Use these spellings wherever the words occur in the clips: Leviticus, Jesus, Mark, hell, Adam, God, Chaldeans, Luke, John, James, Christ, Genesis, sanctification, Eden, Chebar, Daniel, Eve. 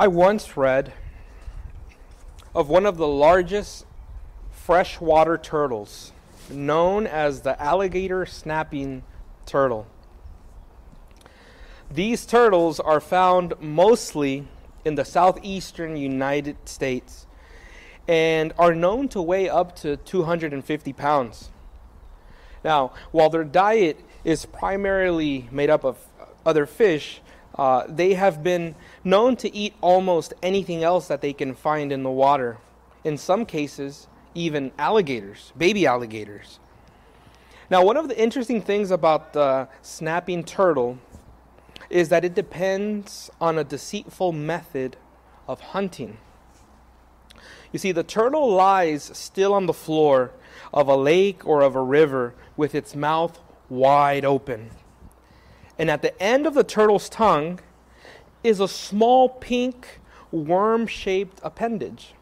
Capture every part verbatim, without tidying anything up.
I once read of one of the largest freshwater turtles, known as the alligator snapping turtle. These turtles are found mostly in the southeastern United States and are known to weigh up to two hundred fifty pounds. Now, while their diet is primarily made up of other fish, Uh, they have been known to eat almost anything else that they can find in the water. In some cases, even alligators, baby alligators. Now, one of the interesting things about the snapping turtle is that it depends on a deceitful method of hunting. You see, the turtle lies still on the floor of a lake or of a river with its mouth wide open. And at the end of the turtle's tongue is a small pink worm-shaped appendage.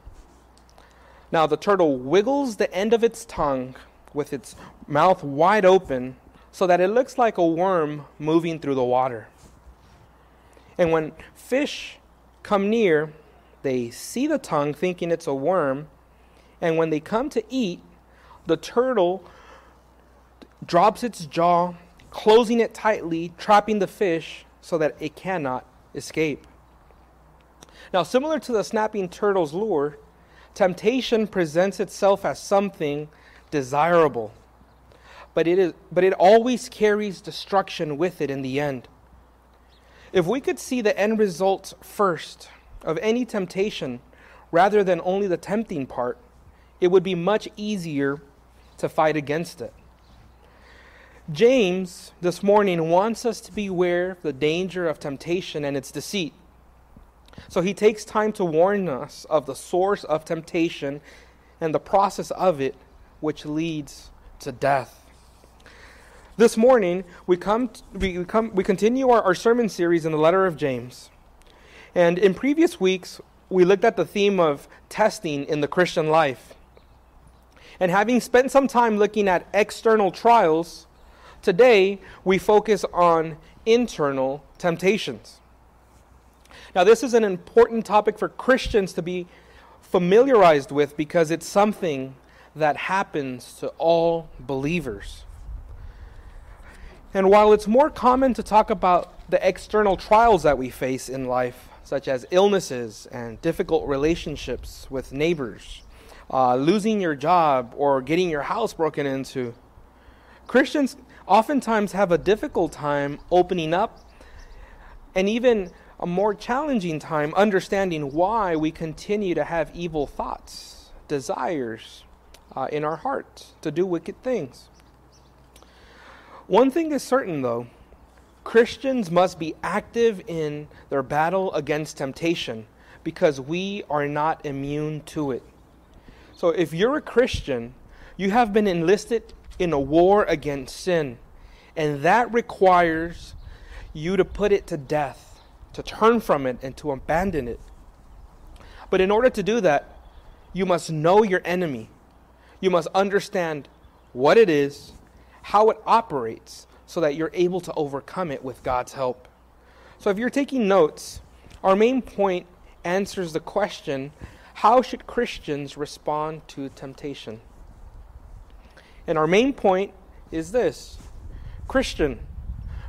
Now the turtle wiggles the end of its tongue with its mouth wide open so that it looks like a worm moving through the water. And when fish come near, they see the tongue thinking it's a worm. And when they come to eat, the turtle drops its jaw, closing it tightly, trapping the fish so that it cannot escape. Now, similar to the snapping turtle's lure, temptation presents itself as something desirable, but it is, but it always carries destruction with it in the end. If we could see the end result first of any temptation rather than only the tempting part, it would be much easier to fight against it. James, this morning, wants us to beware of the danger of temptation and its deceit. So he takes time to warn us of the source of temptation and the process of it, which leads to death. This morning, we come, to, we, come we continue our, our sermon series in the letter of James. And in previous weeks, we looked at the theme of testing in the Christian life. And having spent some time looking at external trials, today, we focus on internal temptations. Now, this is an important topic for Christians to be familiarized with because it's something that happens to all believers. And while it's more common to talk about the external trials that we face in life, such as illnesses and difficult relationships with neighbors, uh, losing your job or getting your house broken into, Christians oftentimes have a difficult time opening up and even a more challenging time understanding why we continue to have evil thoughts, desires uh, in our hearts to do wicked things. One thing is certain, though, Christians must be active in their battle against temptation because we are not immune to it. So if you're a Christian, you have been enlisted in a war against sin, and that requires you to put it to death, to turn from it and to abandon it. But in order to do that, you must know your enemy. You must understand what it is, how it operates, so that you're able to overcome it with God's help. So if you're taking notes, our main point answers the question, how should Christians respond to temptation? And our main point is this: Christian,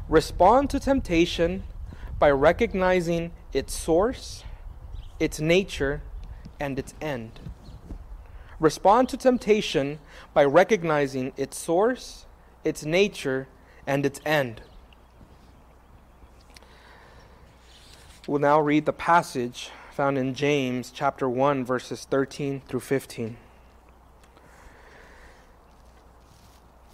respond to temptation by recognizing its source, its nature, and its end. Respond to temptation by recognizing its source, its nature, and its end. We'll now read the passage found in James chapter one, verses thirteen through fifteen.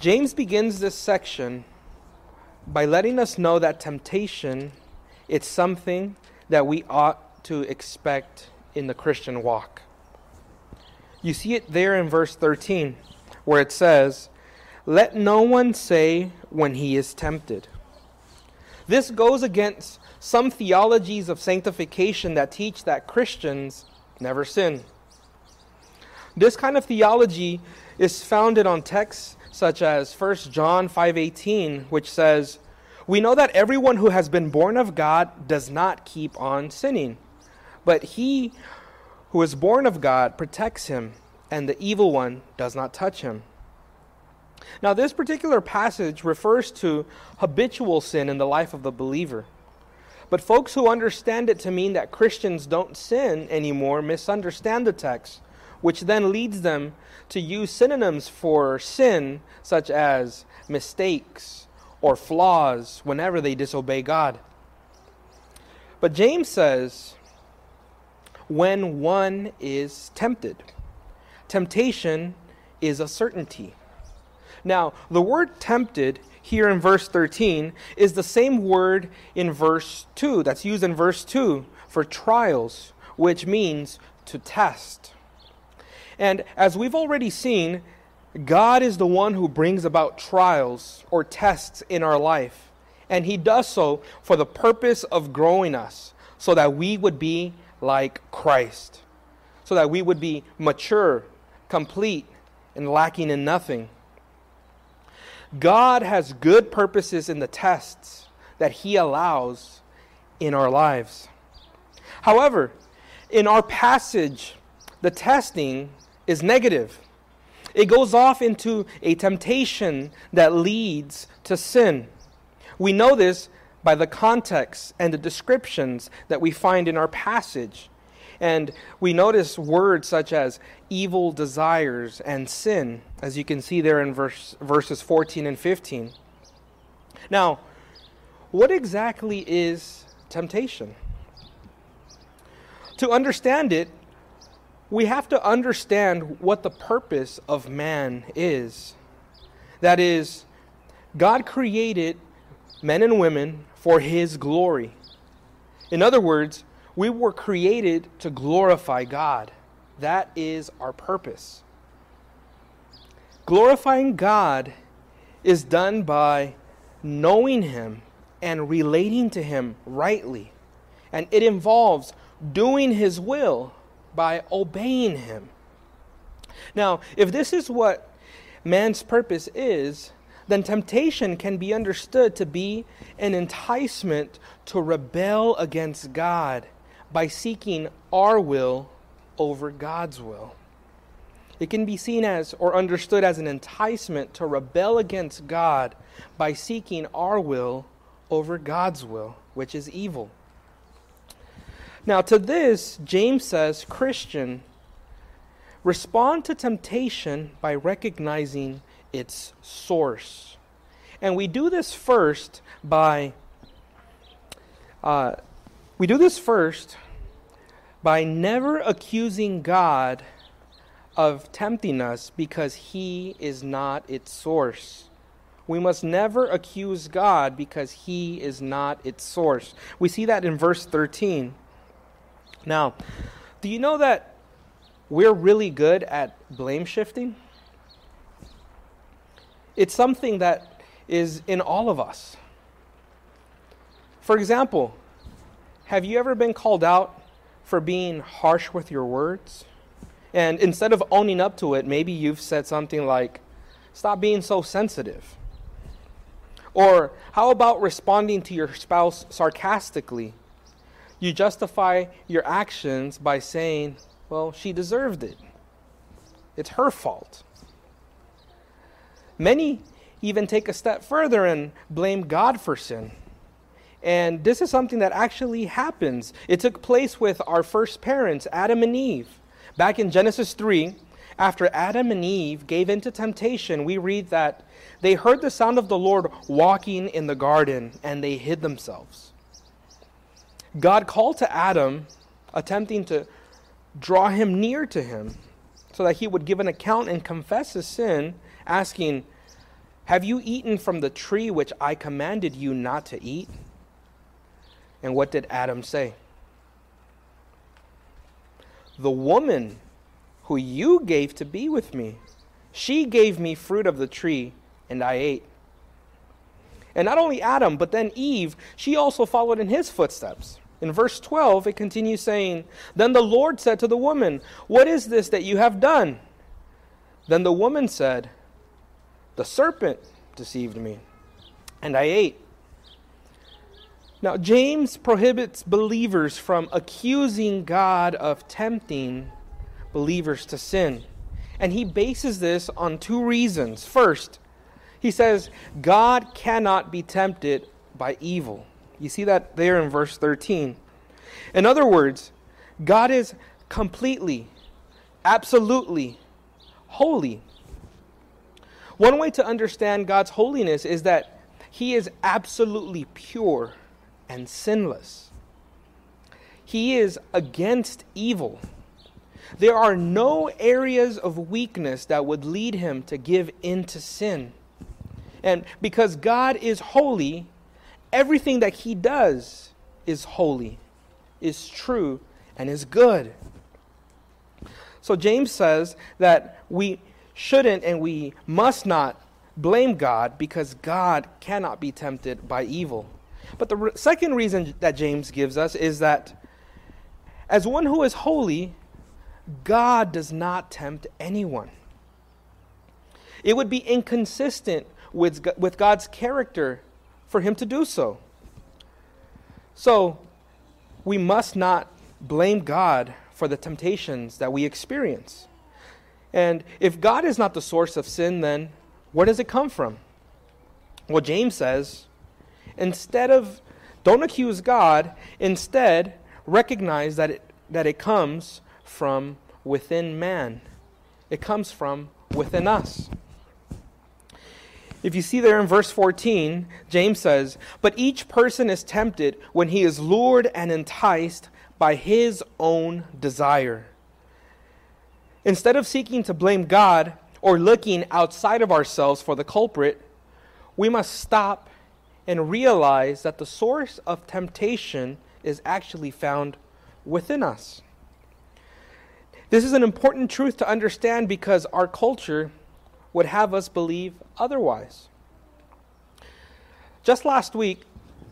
James begins this section by letting us know that temptation is something that we ought to expect in the Christian walk. You see it there in verse thirteen, where it says, "Let no one say when he is tempted." This goes against some theologies of sanctification that teach that Christians never sin. This kind of theology is founded on texts such as First John five eighteen, which says, "We know that everyone who has been born of God does not keep on sinning, but he who is born of God protects him, and the evil one does not touch him." Now, this particular passage refers to habitual sin in the life of the believer. But folks who understand it to mean that Christians don't sin anymore misunderstand the text, which then leads them to use synonyms for sin, such as mistakes or flaws, whenever they disobey God. But James says, when one is tempted, temptation is a certainty. Now, the word tempted here in verse thirteen is the same word in verse two, that's used in verse two for trials, which means to test. And as we've already seen, God is the one who brings about trials or tests in our life. And he does so for the purpose of growing us, so that we would be like Christ, so that we would be mature, complete, and lacking in nothing. God has good purposes in the tests that he allows in our lives. However, in our passage, the testing is negative. It goes off into a temptation that leads to sin. We know this by the context and the descriptions that we find in our passage. And we notice words such as evil desires and sin, as you can see there in verse, verses fourteen and fifteen. Now, what exactly is temptation? To understand it, we have to understand what the purpose of man is. That is, God created men and women for his glory. In other words, we were created to glorify God. That is our purpose. Glorifying God is done by knowing him and relating to him rightly. And it involves doing his will by obeying him. Now, if this is what man's purpose is, then temptation can be understood to be an enticement to rebel against God by seeking our will over God's will. It can be seen as or understood as an enticement to rebel against God by seeking our will over God's will, which is evil. Now, to this, James says, Christian, respond to temptation by recognizing its source. And we do this first by uh, we do this first by never accusing God of tempting us because he is not its source. We must never accuse God because he is not its source. We see that in verse thirteen. Now, do you know that we're really good at blame shifting? It's something that is in all of us. For example, have you ever been called out for being harsh with your words? And instead of owning up to it, maybe you've said something like, "Stop being so sensitive." Or how about responding to your spouse sarcastically? You justify your actions by saying, "Well, she deserved it. It's her fault." Many even take a step further and blame God for sin. And this is something that actually happens. It took place with our first parents, Adam and Eve. Back in Genesis three, after Adam and Eve gave in to temptation, we read that they heard the sound of the Lord walking in the garden, and they hid themselves. God called to Adam, attempting to draw him near to him so that he would give an account and confess his sin, asking, "Have you eaten from the tree which I commanded you not to eat?" And what did Adam say? the woman who you gave to be with me, she gave me fruit of the tree, and I ate. And not only Adam, but then Eve, she also followed in his footsteps. In verse twelve, it continues saying, Then the Lord said to the woman, What is this that you have done? Then the woman said, The serpent deceived me, and I ate. Now, James prohibits believers from accusing God of tempting believers to sin. And he bases this on two reasons. First, he says, God cannot be tempted by evil. You see that there in verse thirteen. In other words, God is completely, absolutely holy. One way to understand God's holiness is that He is absolutely pure and sinless. He is against evil. There are no areas of weakness that would lead Him to give in to sin. And because God is holy, everything that He does is holy, is true, and is good. So James says that we shouldn't and we must not blame God because God cannot be tempted by evil. But the re- second reason that James gives us is that as one who is holy, God does not tempt anyone. It would be inconsistent with, with God's character for Him to do so. So we must not blame God for the temptations that we experience. And if God is not the source of sin, then where does it come from? Well, James says, instead of, don't accuse God, instead recognize that it, that it comes from within man. It comes from within us. If you see there in verse fourteen, James says, But each person is tempted when he is lured and enticed by his own desire. Instead of seeking to blame God or looking outside of ourselves for the culprit, we must stop and realize that the source of temptation is actually found within us. This is an important truth to understand because our culture would have us believe otherwise. Just last week,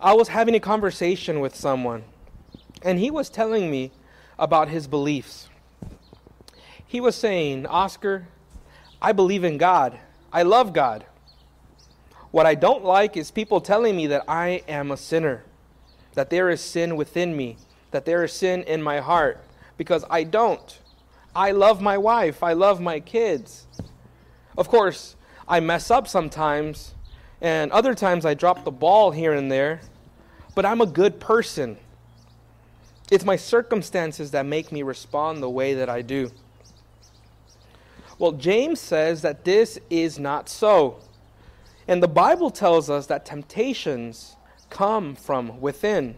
I was having a conversation with someone, and he was telling me about his beliefs. He was saying, Oscar, I believe in God. I love God. What I don't like is people telling me that I am a sinner, that there is sin within me, that there is sin in my heart, because I don't. I love my wife. I love my kids. Of course, I mess up sometimes, and other times I drop the ball here and there, but I'm a good person. It's my circumstances that make me respond the way that I do. Well, James says that this is not so. And the Bible tells us that temptations come from within.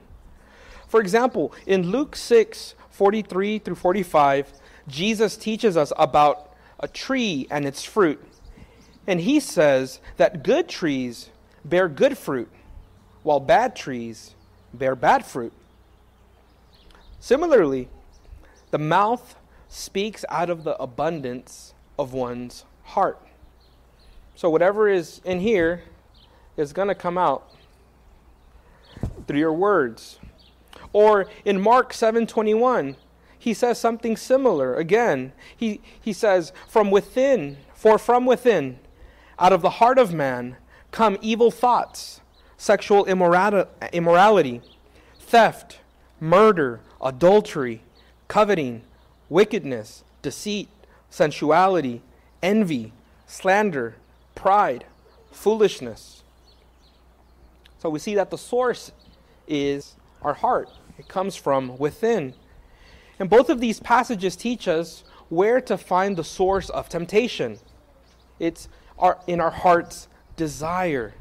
For example, in Luke six, forty-three through forty-five, Jesus teaches us about a tree and its fruit. And he says that good trees bear good fruit, while bad trees bear bad fruit. Similarly, the mouth speaks out of the abundance of one's heart. So whatever is in here is going to come out through your words. Or in Mark seven twenty-one, he says something similar. Again, he, he says, from within, for from within, out of the heart of man, come evil thoughts, sexual immorality, theft, murder, adultery, coveting, wickedness, deceit, sensuality, envy, slander, pride, foolishness. So we see that the source is our heart. It comes from within. And both of these passages teach us where to find the source of temptation. It's our, in our heart's desire.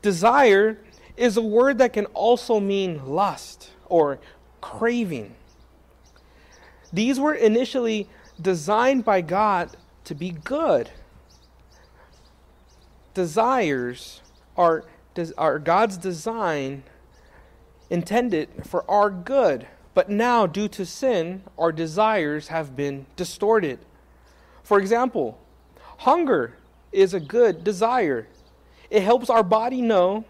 Desire is a word that can also mean lust or craving. These were initially designed by God to be good. Desires are, are God's design intended for our good, But now, due to sin, our desires have been distorted. For example, hunger is a good desire. It helps our body know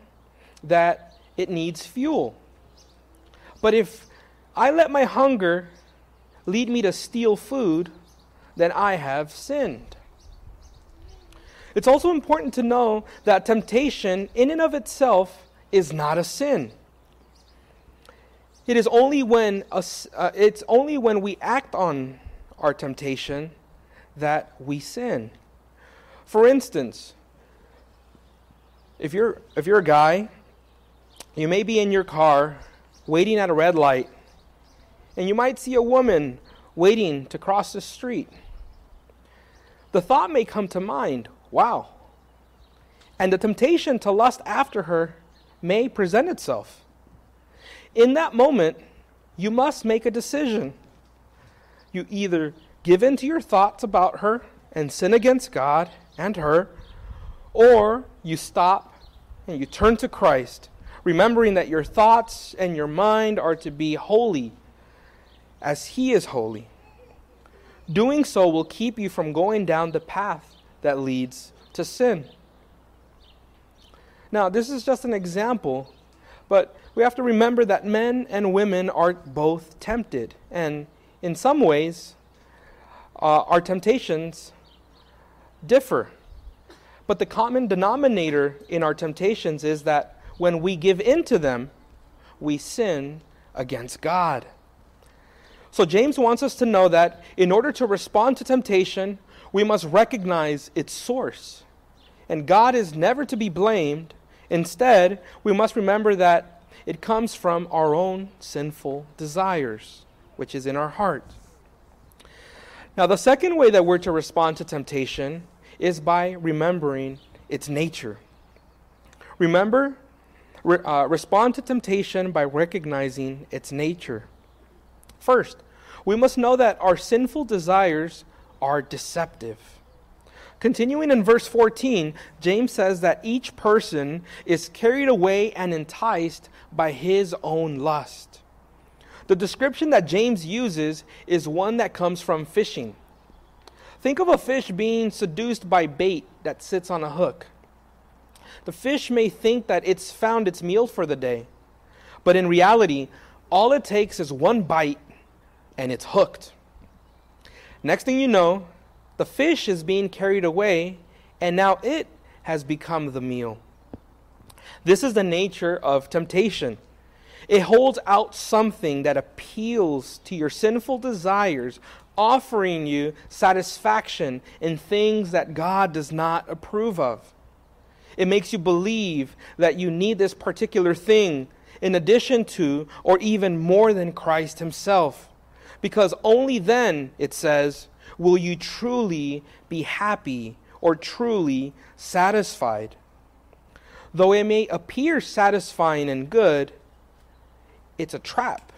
that it needs fuel. But if I let my hunger lead me to steal food, then I have sinned. It's also important to know that temptation in and of itself is not a sin. It is only when a, uh, it's only when we act on our temptation that we sin. For instance, if you're if you're a guy, you may be in your car waiting at a red light, and you might see a woman waiting to cross the street. The thought may come to mind, wow, and the temptation to lust after her may present itself. In that moment, you must make a decision. You either give in to your thoughts about her and sin against God and her, or you stop and you turn to Christ, remembering that your thoughts and your mind are to be holy as He is holy. Doing so will keep you from going down the path that leads to sin. Now, this is just an example, but we have to remember that men and women are both tempted. And in some ways, uh, our temptations differ. But the common denominator in our temptations is that when we give in to them, we sin against God. So James wants us to know that in order to respond to temptation, we must recognize its source. And God is never to be blamed. Instead, we must remember that it comes from our own sinful desires, which is in our heart. Now, the second way that we're to respond to temptation is by remembering its nature. Remember, re, uh, respond to temptation by recognizing its nature. First, we must know that our sinful desires are deceptive. Continuing in verse fourteen, James says that each person is carried away and enticed by his own lust. The description that James uses is one that comes from fishing. Think of a fish being seduced by bait that sits on a hook. The fish may think that it's found its meal for the day, but in reality, all it takes is one bite and it's hooked. Next thing you know, the fish is being carried away, and now it has become the meal. This is the nature of temptation. It holds out something that appeals to your sinful desires, offering you satisfaction in things that God does not approve of. It makes you believe that you need this particular thing in addition to, or even more than, Christ Himself. Because only then, it says, will you truly be happy or truly satisfied. Though it may appear satisfying and good, it's a trap.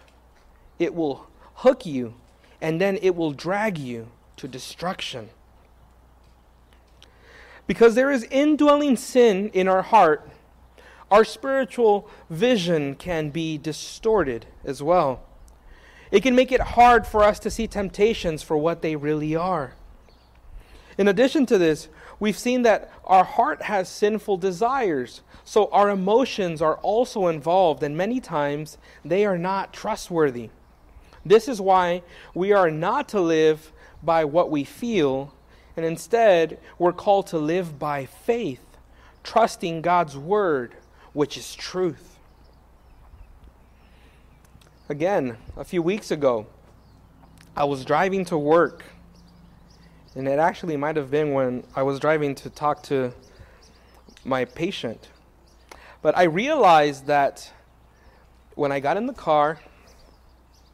It will hook you, and then it will drag you to destruction. Because there is indwelling sin in our heart, our spiritual vision can be distorted as well. It can make it hard for us to see temptations for what they really are. In addition to this, we've seen that our heart has sinful desires, so our emotions are also involved, and many times they are not trustworthy. This is why we are not to live by what we feel, and instead we're called to live by faith, trusting God's word, which is truth. Again, a few weeks ago, I was driving to work, and it actually might have been when I was driving to talk to my patient. But I realized that when I got in the car,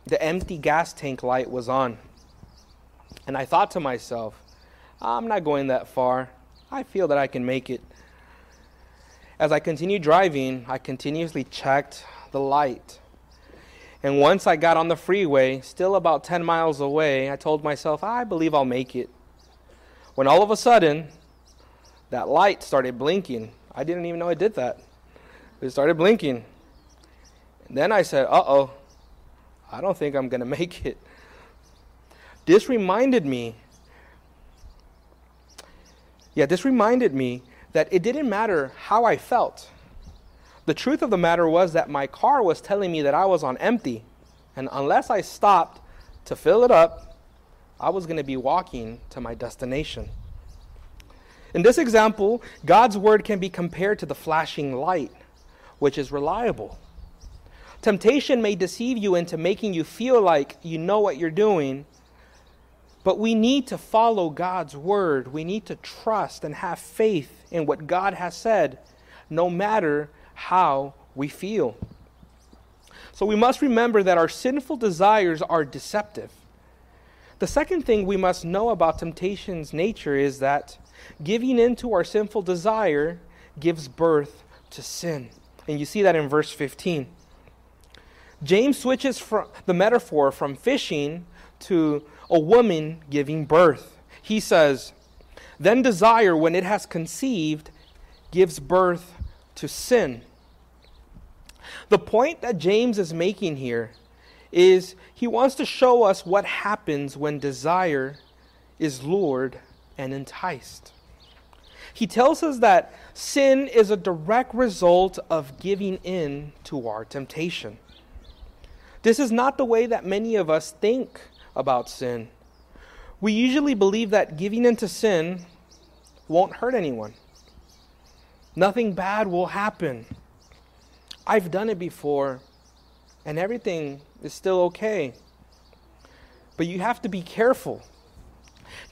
the empty gas tank light was on. And I thought to myself, I'm not going that far. I feel that I can make it. As I continued driving, I continuously checked the light. And once I got on the freeway, still about ten miles away, I told myself, I believe I'll make it. When all of a sudden, that light started blinking. I didn't even know it did that. It started blinking. And then I said, uh-oh, I don't think I'm going to make it. This reminded me, yeah, this reminded me that it didn't matter how I felt. The truth of the matter was that my car was telling me that I was on empty, and unless I stopped to fill it up, I was going to be walking to my destination. In this example, God's word can be compared to the flashing light, which is reliable. Temptation may deceive you into making you feel like you know what you're doing, but we need to follow God's word. We need to trust and have faith in what God has said, no matter how we feel. So we must remember that our sinful desires are deceptive. The second thing we must know about temptation's nature is that giving in to our sinful desire gives birth to sin. And you see that in verse fifteen. James switches from the metaphor from fishing to a woman giving birth. He says, "Then desire, when it has conceived, gives birth to sin." The point that James is making here is he wants to show us what happens when desire is lured and enticed. He tells us that sin is a direct result of giving in to our temptation. This is not the way that many of us think about sin. We usually believe that giving in to sin won't hurt anyone. Nothing bad will happen. I've done it before, and everything is still okay. But you have to be careful.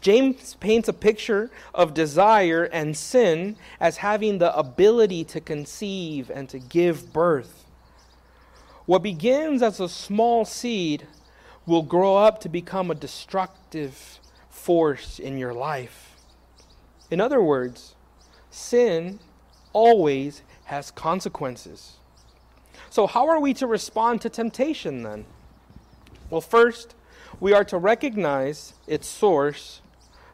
James paints a picture of desire and sin as having the ability to conceive and to give birth. What begins as a small seed will grow up to become a destructive force in your life. In other words, sin always has consequences. So how are we to respond to temptation then? Well, first, we are to recognize its source.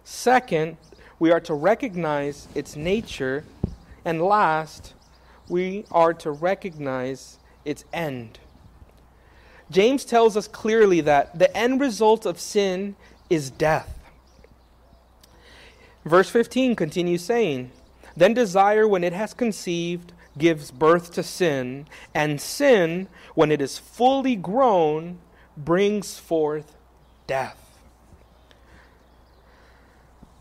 Second, we are to recognize its nature. And last, we are to recognize its end. James tells us clearly that the end result of sin is death. Verse fifteen continues saying, "Then desire, when it has conceived, gives birth to sin, and sin, when it is fully grown, brings forth death."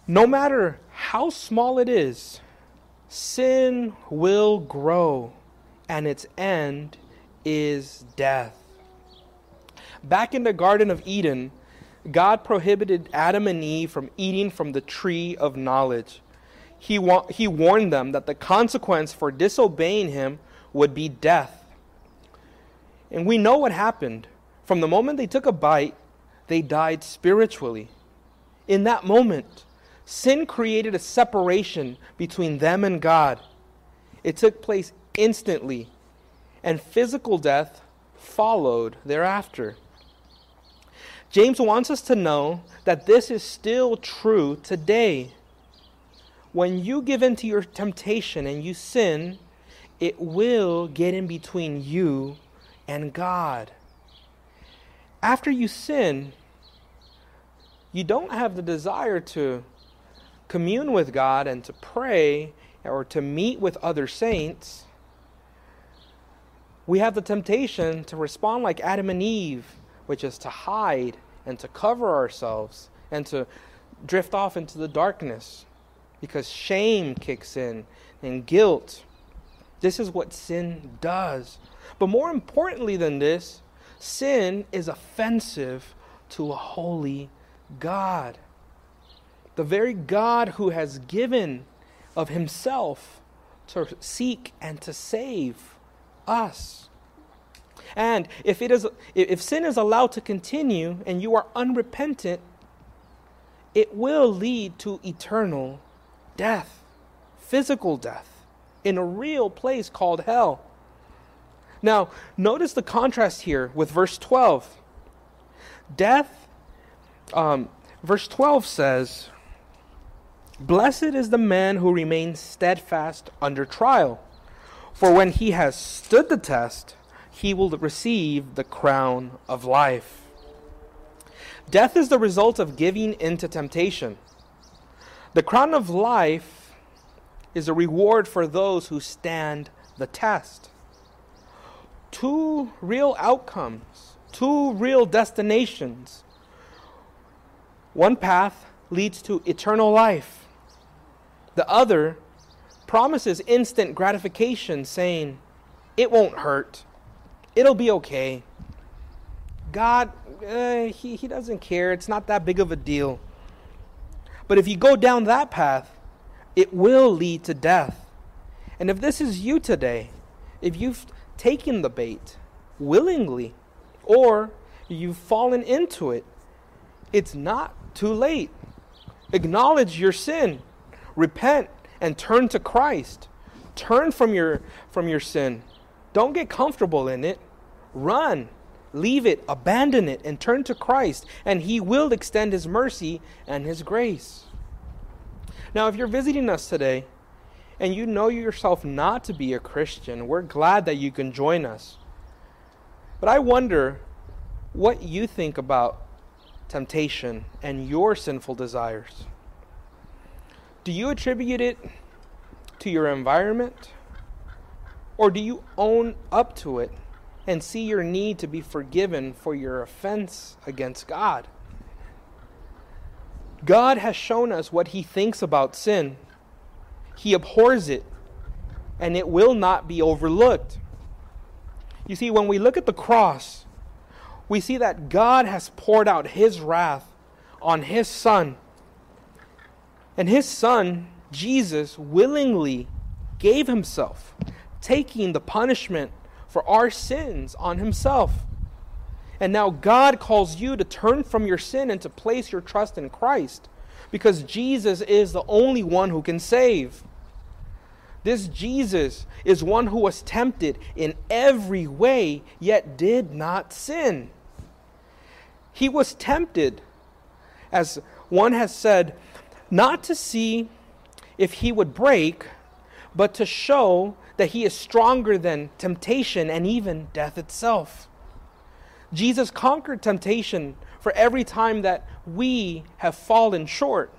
No matter how small it is, sin will grow, and its end is death. Back in the Garden of Eden, God prohibited Adam and Eve from eating from the tree of knowledge. He, wa- he warned them that the consequence for disobeying him would be death. And we know what happened. From the moment they took a bite, they died spiritually. In that moment, sin created a separation between them and God. It took place instantly, and physical death followed thereafter. James wants us to know that this is still true today. When you give in to your temptation and you sin, it will get in between you and God. After you sin, you don't have the desire to commune with God and to pray or to meet with other saints. We have the temptation to respond like Adam and Eve, which is to hide and to cover ourselves and to drift off into the darkness, because shame kicks in and guilt. This is what sin does. But more importantly than this, sin is offensive to a holy God. The very God who has given of himself to seek and to save us. And if it is, if sin is allowed to continue and you are unrepentant, it will lead to eternal death, physical death, in a real place called hell. Now, notice the contrast here with verse twelve. Death, um, verse twelve says, "Blessed is the man who remains steadfast under trial, for when he has stood the test, he will receive the crown of life. Death is the result of giving into temptation. The crown of life is a reward for those who stand the test. Two real outcomes, two real destinations. One path leads to eternal life. The other promises instant gratification, saying, it won't hurt. It'll be okay. God, eh, he, he doesn't care. It's not that big of a deal. But if you go down that path, it will lead to death. And if this is you today, if you've taken the bait willingly, or you've fallen into it, it's not too late. Acknowledge your sin. Repent and turn to Christ. Turn from your, from your sin. Don't get comfortable in it. Run, leave it, abandon it, and turn to Christ, and He will extend His mercy and His grace. Now, if you're visiting us today, and you know yourself not to be a Christian, we're glad that you can join us. But I wonder what you think about temptation and your sinful desires. Do you attribute it to your environment? Or do you own up to it and see your need to be forgiven for your offense against God? God has shown us what He thinks about sin. He abhors it, and it will not be overlooked. You see, when we look at the cross, we see that God has poured out His wrath on His Son. And His Son, Jesus, willingly gave Himself, taking the punishment for our sins on Himself. And now God calls you to turn from your sin and to place your trust in Christ, because Jesus is the only one who can save. This Jesus is one who was tempted in every way, yet did not sin. He was tempted, as one has said, not to see if He would break, but to show that He is stronger than temptation and even death itself. Jesus conquered temptation for every time that we have fallen short.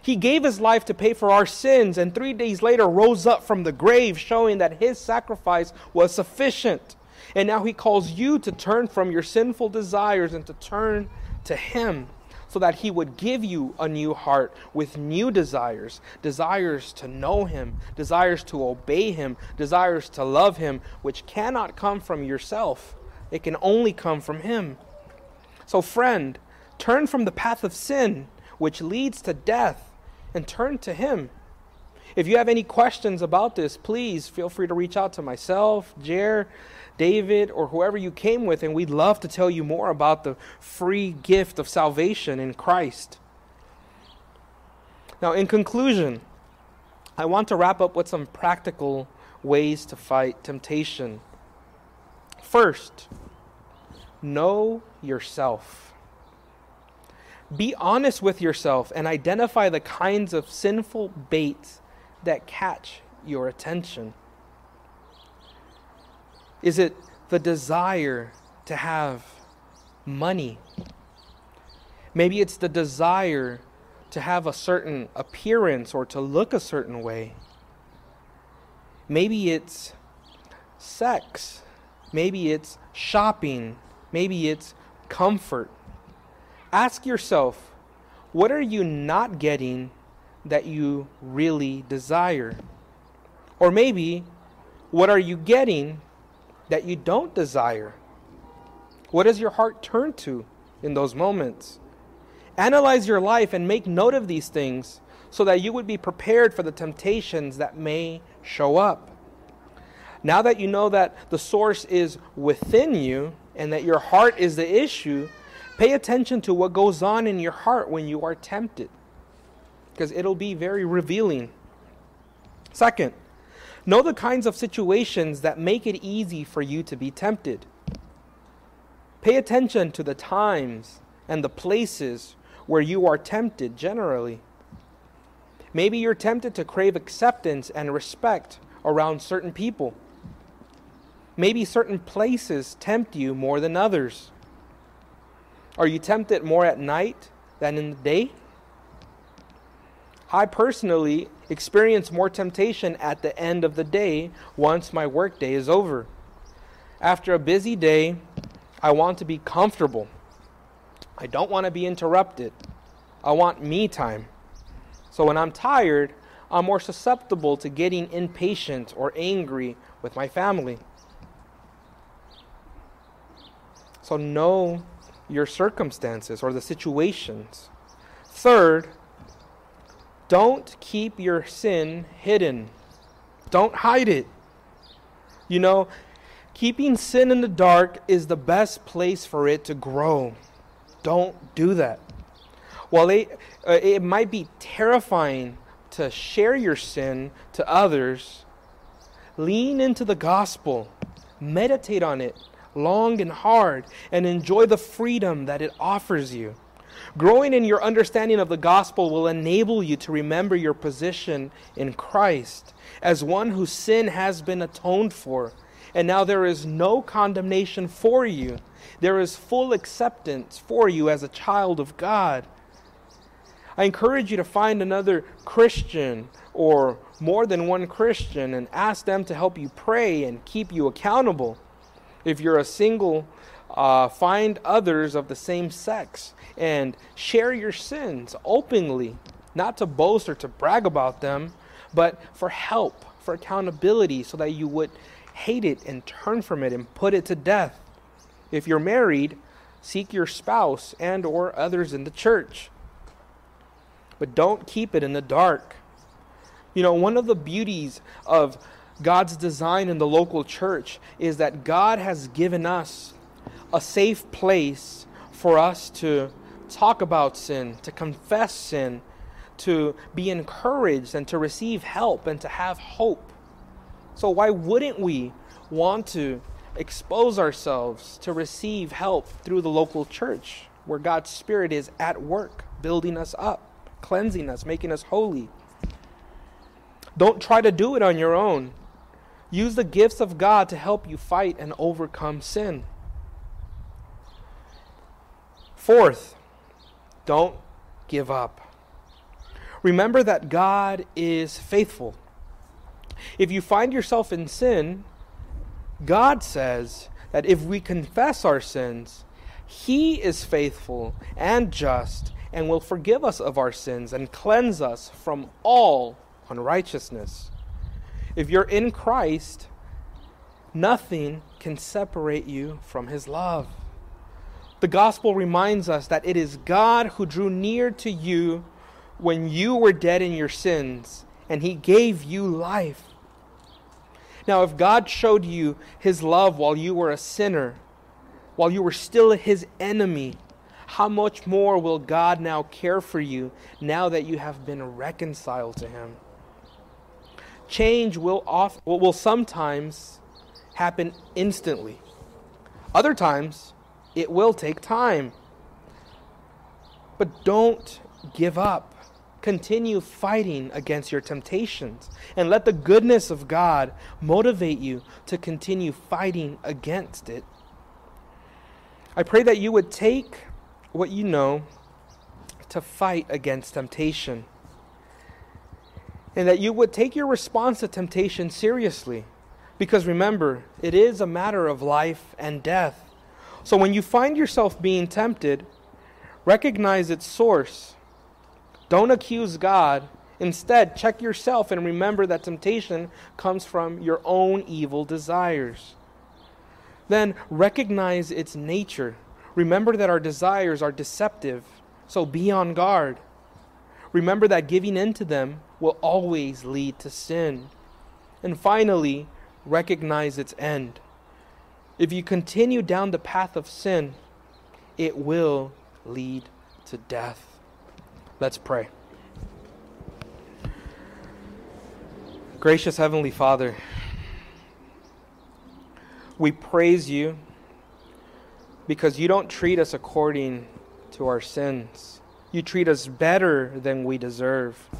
He gave His life to pay for our sins, and three days later rose up from the grave, showing that His sacrifice was sufficient. And now He calls you to turn from your sinful desires and to turn to Him, so that He would give you a new heart with new desires, desires to know Him, desires to obey Him, desires to love Him, which cannot come from yourself. It can only come from Him. So friend, turn from the path of sin, which leads to death, and turn to Him. If you have any questions about this, please feel free to reach out to myself, Jer, David, or whoever you came with, and we'd love to tell you more about the free gift of salvation in Christ. Now, in conclusion, I want to wrap up with some practical ways to fight temptation. First, know yourself. Be honest with yourself and identify the kinds of sinful baits that catch your attention. Is it the desire to have money? Maybe it's the desire to have a certain appearance or to look a certain way. Maybe it's sex. Maybe it's shopping. Maybe it's comfort. Ask yourself, what are you not getting that you really desire? Or maybe, what are you getting that you don't desire? What does your heart turn to in those moments? Analyze your life and make note of these things so that you would be prepared for the temptations that may show up. Now that you know that the source is within you and that your heart is the issue, pay attention to what goes on in your heart when you are tempted, because it'll be very revealing. Second, know the kinds of situations that make it easy for you to be tempted. Pay attention to the times and the places where you are tempted generally. Maybe you're tempted to crave acceptance and respect around certain people. Maybe certain places tempt you more than others. Are you tempted more at night than in the day? I personally experience more temptation at the end of the day once my work day is over. After a busy day, I want to be comfortable. I don't want to be interrupted. I want me time. So when I'm tired, I'm more susceptible to getting impatient or angry with my family. So know your circumstances or the situations. Third, don't keep your sin hidden. Don't hide it. You know, keeping sin in the dark is the best place for it to grow. Don't do that. While it, uh, it might be terrifying to share your sin to others, lean into the gospel, meditate on it long and hard, and enjoy the freedom that it offers you. Growing in your understanding of the gospel will enable you to remember your position in Christ as one whose sin has been atoned for, and now there is no condemnation for you. There is full acceptance for you as a child of God. I encourage you to find another Christian or more than one Christian and ask them to help you pray and keep you accountable. If you're a single, uh, find others of the same sex and share your sins openly, not to boast or to brag about them, but for help, for accountability, so that you would hate it and turn from it and put it to death. If you're married, seek your spouse and or others in the church. But don't keep it in the dark. You know, one of the beauties of God's design in the local church is that God has given us a safe place for us to talk about sin, to confess sin, to be encouraged and to receive help and to have hope. So why wouldn't we want to expose ourselves to receive help through the local church where God's Spirit is at work, building us up, cleansing us, making us holy? Don't try to do it on your own. Use the gifts of God to help you fight and overcome sin. Fourth, don't give up. Remember that God is faithful. If you find yourself in sin, God says that if we confess our sins, He is faithful and just and will forgive us of our sins and cleanse us from all unrighteousness. If you're in Christ, nothing can separate you from His love. The gospel reminds us that it is God who drew near to you when you were dead in your sins, and He gave you life. Now, if God showed you His love while you were a sinner, while you were still His enemy, how much more will God now care for you now that you have been reconciled to Him? Change will oft, will sometimes happen instantly. Other times, it will take time. But don't give up. Continue fighting against your temptations, and let the goodness of God motivate you to continue fighting against it. I pray that you would take what you know to fight against temptation, and that you would take your response to temptation seriously, because remember, it is a matter of life and death. So when you find yourself being tempted, recognize its source. Don't accuse God. Instead, check yourself and remember that temptation comes from your own evil desires. Then recognize its nature. Remember that our desires are deceptive, so be on guard. Remember that giving in to them will always lead to sin. And finally, recognize its end. If you continue down the path of sin, it will lead to death. Let's pray. Gracious Heavenly Father, we praise You because You don't treat us according to our sins. You treat us better than we deserve.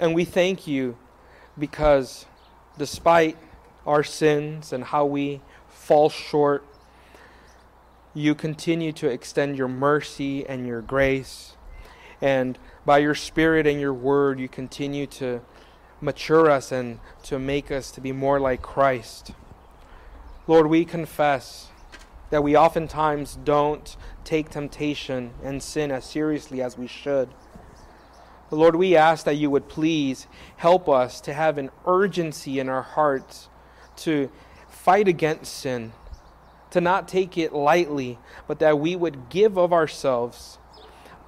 And we thank You because despite our sins and how we fall short, you continue to extend your mercy and your grace. And by your Spirit and your Word, you continue to mature us and to make us to be more like Christ. Lord, we confess that we oftentimes don't take temptation and sin as seriously as we should. But Lord, we ask that you would please help us to have an urgency in our hearts to fight against sin, to not take it lightly, but that we would give of ourselves,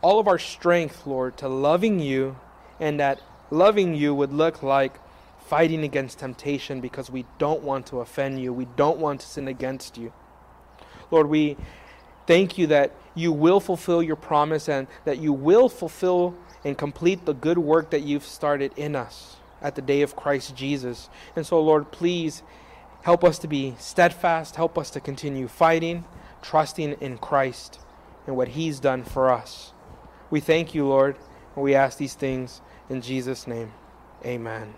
all of our strength, Lord, to loving you, and that loving you would look like fighting against temptation because we don't want to offend you. We don't want to sin against you. Lord, we thank you that you will fulfill your promise and that you will fulfill and complete the good work that you've started in us at the day of Christ Jesus. And so, Lord, please help us to be steadfast. Help us to continue fighting, trusting in Christ and what he's done for us. We thank you, Lord, and we ask these things in Jesus' name. Amen.